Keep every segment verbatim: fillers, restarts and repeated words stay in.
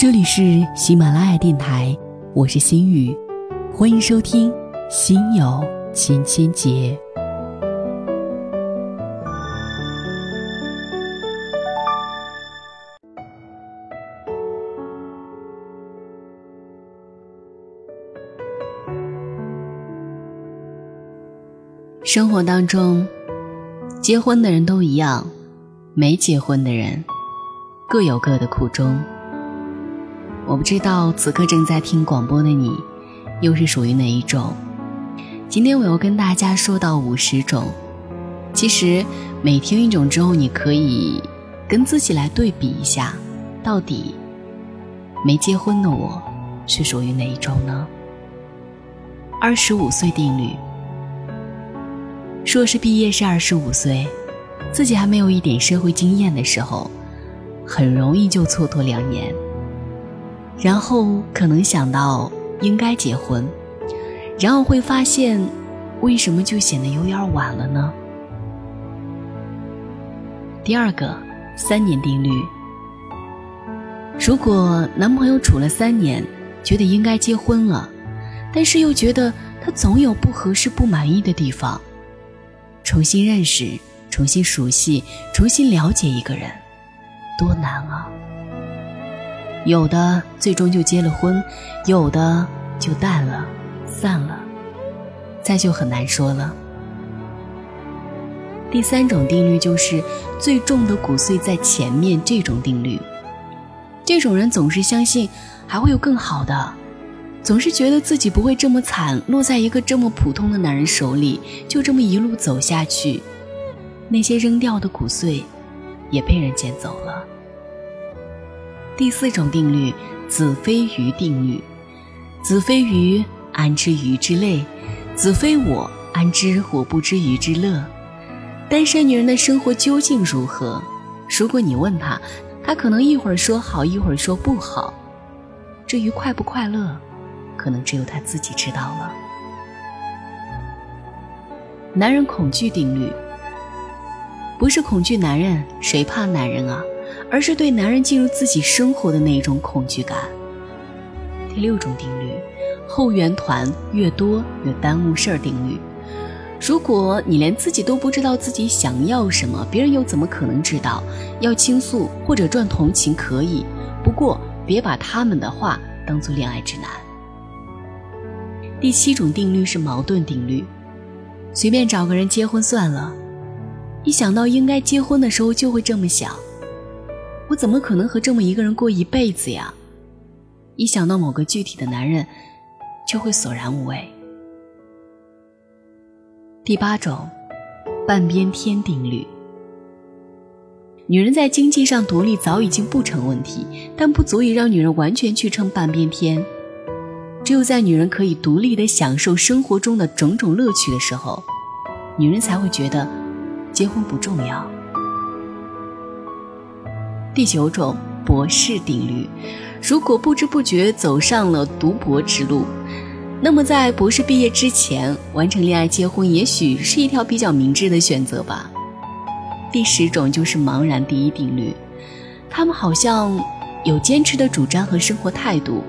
这里是喜马拉雅电台，我是心雨，欢迎收听心有千千结。生活当中，结婚的人都一样，没结婚的人各有各的苦衷。我不知道此刻正在听广播的你又是属于哪一种。今天我又跟大家说到五十种，其实每听一种之后，你可以跟自己来对比一下，到底没结婚的我是属于哪一种呢？二十五岁定律。硕士毕业是二十五岁，自己还没有一点社会经验的时候，很容易就蹉跎两年，然后可能想到应该结婚，然后会发现为什么就显得有点晚了呢？第二个，三年定律。如果男朋友处了三年，觉得应该结婚了，但是又觉得他总有不合适不满意的地方，重新认识，重新熟悉，重新了解一个人，多难啊！有的最终就结了婚，有的就淡了，散了，再就很难说了。第三种定律就是最重的骨髓在前面这种定律。这种人总是相信还会有更好的，总是觉得自己不会这么惨，落在一个这么普通的男人手里，就这么一路走下去，那些扔掉的骨髓也被人捡走了。第四种定律，子非鱼定律。子非鱼，安知鱼之类？子非我，安知我不知鱼之乐？单身女人的生活究竟如何？如果你问她，她可能一会儿说好，一会儿说不好。至于快不快乐，可能只有他自己知道了。男人恐惧定律。不是恐惧男人，谁怕男人啊，而是对男人进入自己生活的那一种恐惧感。第六种定律，后援团越多越耽误事儿定律。如果你连自己都不知道自己想要什么，别人又怎么可能知道？要倾诉或者赚同情可以，不过别把他们的话当作恋爱指南。第七种定律是矛盾定律。随便找个人结婚算了，一想到应该结婚的时候就会这么想，我怎么可能和这么一个人过一辈子呀？一想到某个具体的男人就会索然无味。第八种，半边天定律。女人在经济上独立早已经不成问题，但不足以让女人完全去撑半边天。只有在女人可以独立地享受生活中的种种乐趣的时候，女人才会觉得结婚不重要。第九种，博士定律。如果不知不觉走上了读博之路，那么在博士毕业之前完成恋爱结婚，也许是一条比较明智的选择吧。第十种就是茫然第一定律。他们好像有坚持的主张和生活态度，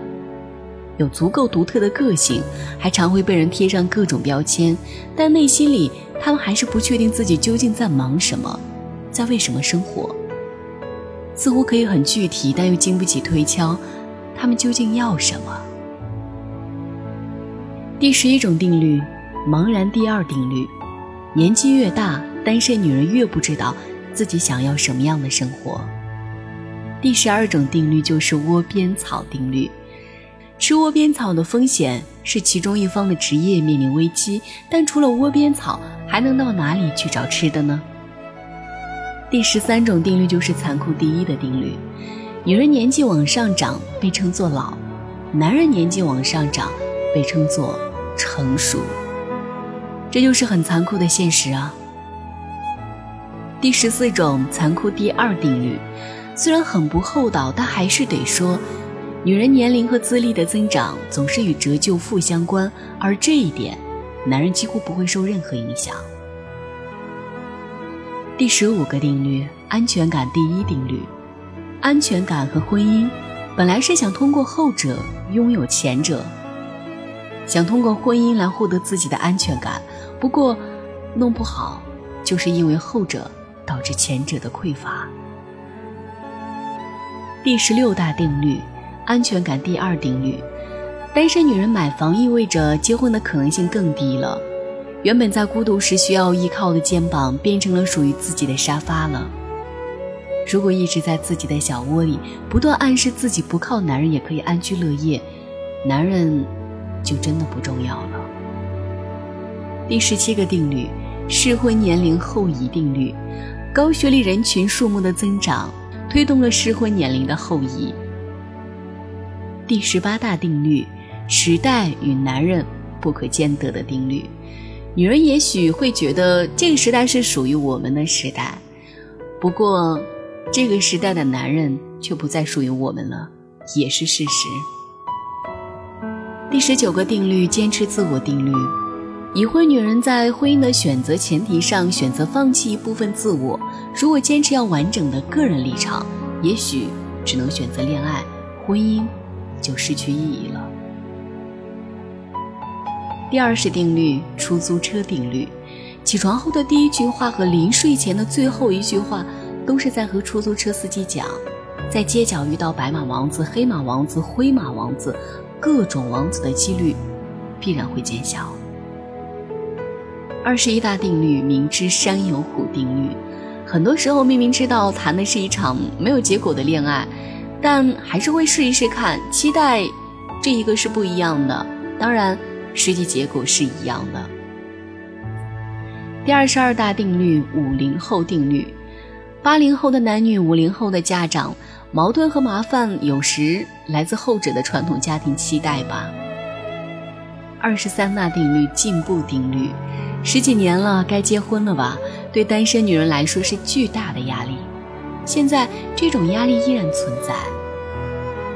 有足够独特的个性，还常会被人贴上各种标签，但内心里他们还是不确定自己究竟在忙什么，在为什么生活。似乎可以很具体，但又经不起推敲，他们究竟要什么？第十一种定律，茫然第二定律。年纪越大，单身女人越不知道自己想要什么样的生活。第十二种定律就是窝边草定律。吃窝边草的风险是其中一方的职业面临危机，但除了窝边草还能到哪里去找吃的呢？第十三种定律就是残酷第一的定律。女人年纪往上涨被称作老，男人年纪往上涨被称作成熟，这就是很残酷的现实啊。第十四种，残酷第二定律。虽然很不厚道，但还是得说，女人年龄和资历的增长总是与折旧负相关，而这一点男人几乎不会受任何影响。第十五个定律，安全感第一定律。安全感和婚姻本来是想通过后者拥有前者，想通过婚姻来获得自己的安全感，不过弄不好就是因为后者导致前者的匮乏。第十六大定律，安全感第二定律。单身女人买房意味着结婚的可能性更低了，原本在孤独时需要依靠的肩膀变成了属于自己的沙发了。如果一直在自己的小窝里不断暗示自己不靠男人也可以安居乐业，男人就真的不重要了。第十七个定律，适婚年龄后移定律。高学历人群数目的增长推动了适婚年龄的后移。第十八大定律，时代与男人不可兼得的定律。女人也许会觉得这个时代是属于我们的时代，不过这个时代的男人却不再属于我们了，也是事实。第十九个定律，坚持自我定律。已婚女人在婚姻的选择前提上选择放弃一部分自我，如果坚持要完整的个人立场，也许只能选择恋爱，婚姻就失去意义了。第二十定律，出租车定律。起床后的第一句话和临睡前的最后一句话都是在和出租车司机讲，在街角遇到白马王子、黑马王子、灰马王子，各种王子的几率必然会减小。二十一大定律，明知山有虎定律。很多时候明明知道谈的是一场没有结果的恋爱，但还是会试一试看，期待这一个是不一样的，当然实际结果是一样的。第二十二大定律，五零后定律。八零后的男女，五零后的家长，矛盾和麻烦有时来自后者的传统家庭期待吧。二十三大定律，进步定律。十几年了，该结婚了吧？对单身女人来说是巨大的压力，现在这种压力依然存在，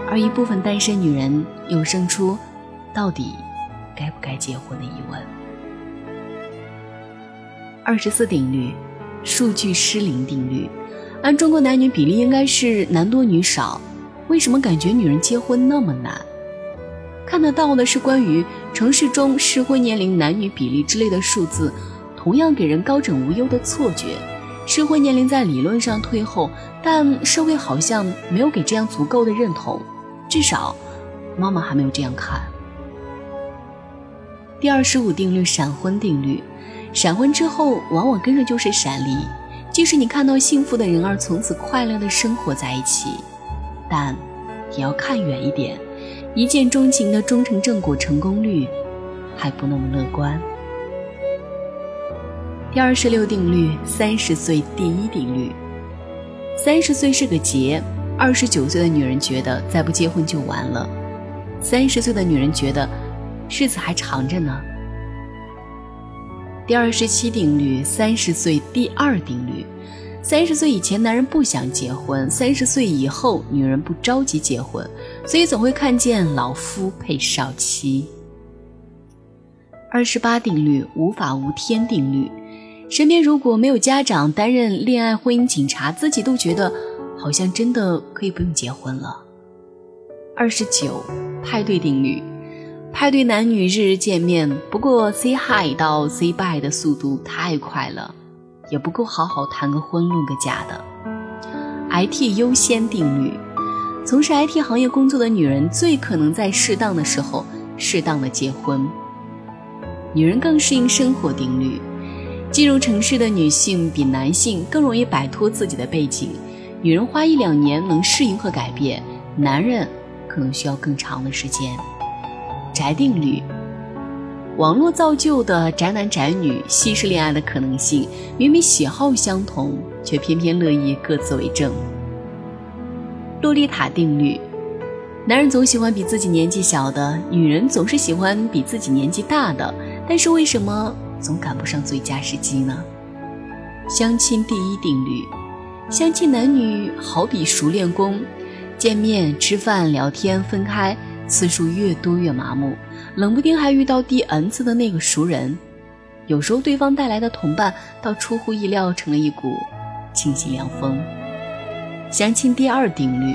而一部分单身女人又生出到底该不该结婚的疑问。二十四定律，数据失灵定律。按中国男女比例应该是男多女少，为什么感觉女人结婚那么难？看得到的是关于城市中适婚年龄、男女比例之类的数字，同样给人高枕无忧的错觉。适婚年龄在理论上退后，但社会好像没有给这样足够的认同，至少妈妈还没有这样看。第二十五定律，闪婚定律。闪婚之后往往跟着就是闪离，即使你看到幸福的人儿从此快乐的生活在一起，但也要看远一点，一见钟情的终成正果成功率还不那么乐观。第二十六定律，三十岁第一定律。三十岁是个结，二十九岁的女人觉得再不结婚就完了，三十岁的女人觉得日子还长着呢。第二十七定律，三十岁第二定律。三十岁以前男人不想结婚，三十岁以后女人不着急结婚，所以总会看见老夫配少妻。二十八定律，无法无天定律。身边如果没有家长担任恋爱婚姻警察，自己都觉得好像真的可以不用结婚了。二十九，派对定律。派对男女日日见面，不过 say hi 到 say bye 的速度太快了，也不够好好谈个婚论个假的。 I T 优先定律。从事 I T 行业工作的女人最可能在适当的时候适当的结婚。女人更适应生活定律。进入城市的女性比男性更容易摆脱自己的背景，女人花一两年能适应和改变，男人可能需要更长的时间。宅定律。网络造就的宅男宅女稀释恋爱的可能性，明明喜好相同，却偏偏乐意各自为政。洛丽塔定律。男人总喜欢比自己年纪小的，女人总是喜欢比自己年纪大的，但是为什么总赶不上最佳时机呢？相亲第一定律。相亲男女好比熟练工，见面、吃饭、聊天、分开次数越多越麻木，冷不丁还遇到第 N 次的那个熟人，有时候对方带来的同伴倒出乎意料，成了一股清新凉风。相亲第二定律。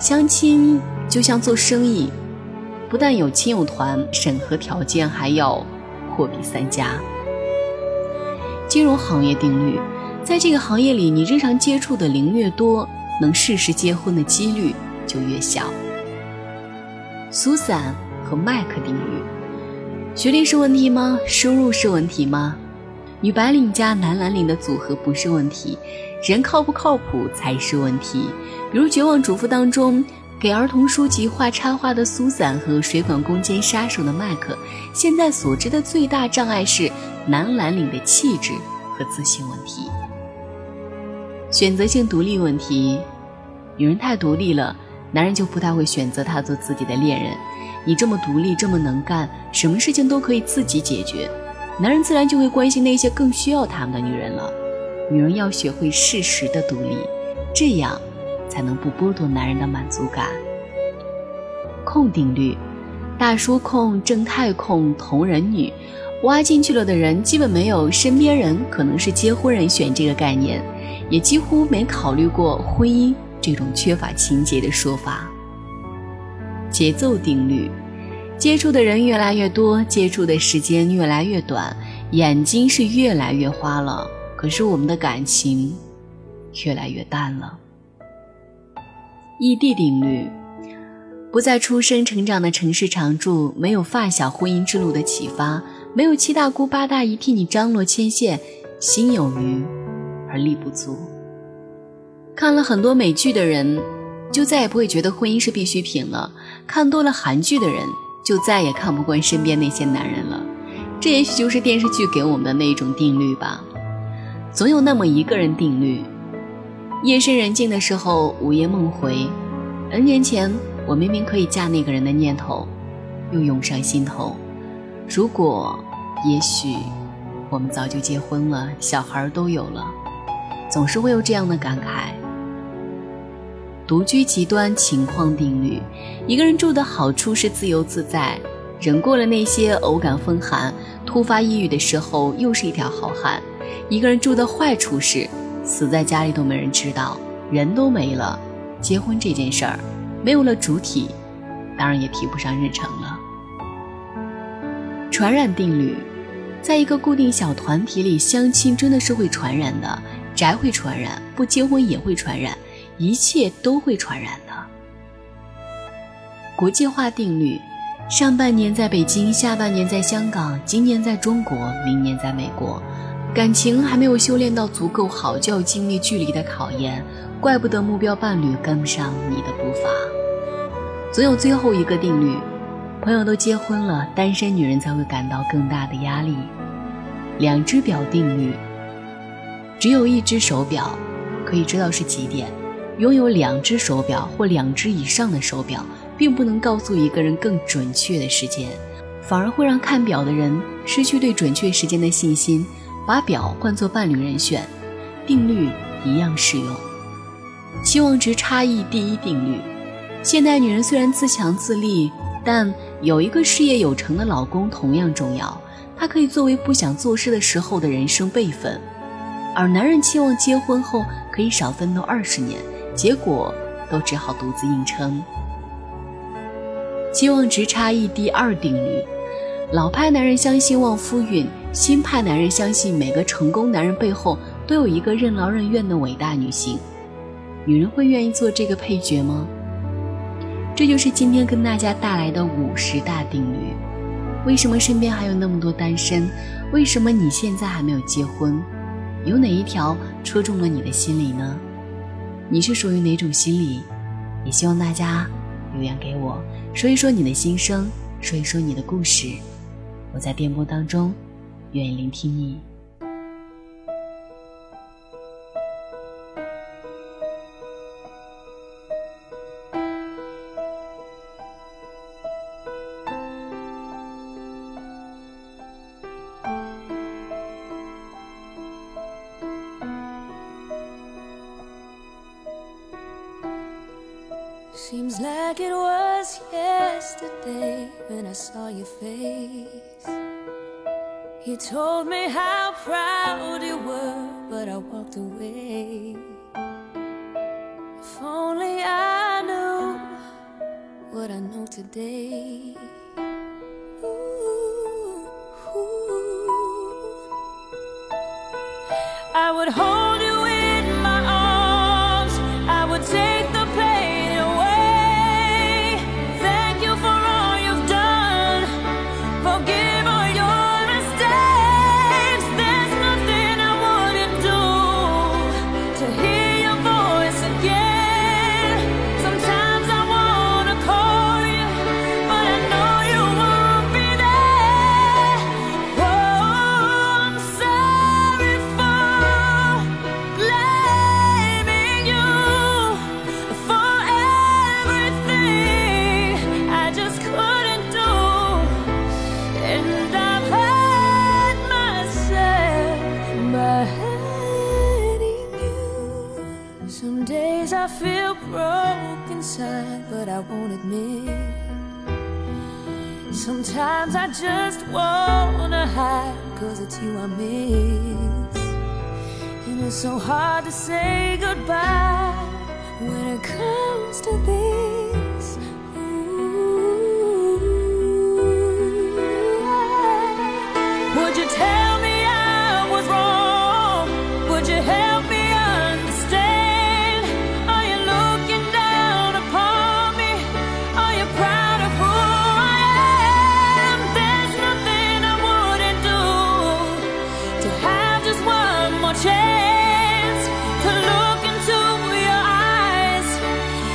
相亲就像做生意，不但有亲友团审核条件，还要货比三家。金融行业定律，在这个行业里，你日常接触的零越多，能适时结婚的几率就越小。苏珊和麦克定律，学历是问题吗？收入是问题吗？女白领加男蓝领的组合不是问题，人靠不靠谱才是问题。比如《绝望主妇》当中，给儿童书籍画插画的苏珊和水管攻坚杀手的麦克，现在所知的最大障碍是男蓝领的气质和自信问题。选择性独立问题，女人太独立了，男人就不太会选择她做自己的恋人。你这么独立，这么能干，什么事情都可以自己解决，男人自然就会关心那些更需要他们的女人了。女人要学会适时的独立，这样才能不剥夺男人的满足感。控定律，大叔控、正太控、同人女，挖进去了的人基本没有身边人，可能是结婚人选这个概念，也几乎没考虑过婚姻这种缺乏情节的说法。节奏定律，接触的人越来越多，接触的时间越来越短，眼睛是越来越花了，可是我们的感情越来越淡了。异地定律，不在出生成长的城市常住，没有发小婚姻之路的启发，没有七大姑八大姨替你张罗牵线，心有余而力不足。看了很多美剧的人，就再也不会觉得婚姻是必需品了；看多了韩剧的人，就再也看不惯身边那些男人了。这也许就是电视剧给我们的那一种定律吧。总有那么一个人定律，夜深人静的时候，午夜梦回 N 年前我明明可以嫁那个人的念头又涌上心头。如果也许我们早就结婚了，小孩都有了，总是会有这样的感慨。独居极端情况定律，一个人住的好处是自由自在，忍过了那些偶感风寒，突发抑郁的时候又是一条好汉。一个人住的坏处是死在家里都没人知道，人都没了，结婚这件事儿没有了主体，当然也提不上日程了。传染定律，在一个固定小团体里，相亲真的是会传染的，宅会传染，不结婚也会传染，一切都会传染的。国际化定律，上半年在北京，下半年在香港，今年在中国，明年在美国。感情还没有修炼到足够好，就要经历距离的考验，怪不得目标伴侣跟不上你的步伐。总有最后一个定律，朋友都结婚了，单身女人才会感到更大的压力。两只表定律，只有一只手表可以知道是几点，拥有两只手表或两只以上的手表并不能告诉一个人更准确的时间，反而会让看表的人失去对准确时间的信心，把表换作伴侣人选，定律一样适用。期望值差异第一定律，现代女人虽然自强自立，但有一个事业有成的老公同样重要，他可以作为不想做事的时候的人生备份。而男人期望结婚后可以少奋斗二十年，结果都只好独自硬撑。期望值差异第二定律，老派男人相信旺夫运，新派男人相信每个成功男人背后都有一个任劳任怨的伟大女性。女人会愿意做这个配角吗？这就是今天跟大家带来的五十大定律。为什么身边还有那么多单身？为什么你现在还没有结婚？有哪一条戳中了你的心理呢？你是属于哪种心理？也希望大家留言给我，说一说你的心声，说一说你的故事。我在电波当中愿意聆听你。Seems like it was yesterday when I saw your face.You told me how proud you were, but I walked away. If only I knew day. Ooh, ooh. I would hold you in my arms, I would take the pain away. Thank you for all you've done, forgive all your mistakes. There's nothing I wouldn't do to hear your voice again. Sometimes I wanna call you, but I know you won't be there. Oh, I'm sorry for blaming you for everything I just couldn't do. And I've had myself by hating you. Some days I feel broke inside, but I won't admit. Sometimes I just wanna hide, cause it's you I miss. And it's so hard to say goodbye when it comes to this. Ooh, yeah. Would you tell me I was wrong? Would you help me understand? Are you looking down upon me? Are you proud of who I am? There's nothing I wouldn't do to have just one more chance to look into your eyes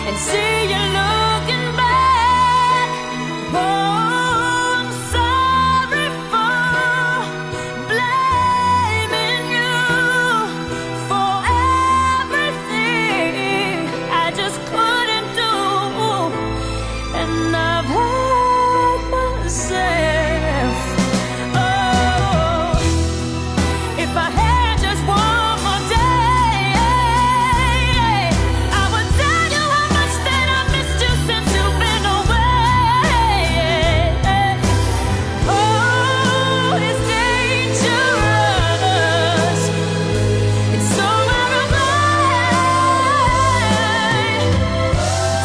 and see you looking back. Oh, I'm sorry for blaming you for everything I just couldn't do. And I've had myself. Oh, if I had just one more day, I would tell you how much that I missed you since you've been away. Oh, it's dangerous, it's so out of line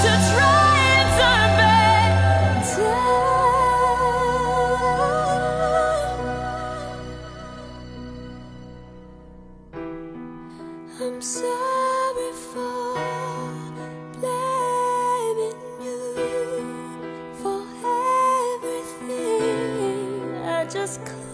to try and turn back time. I'm sorry for blaming you for everything I just could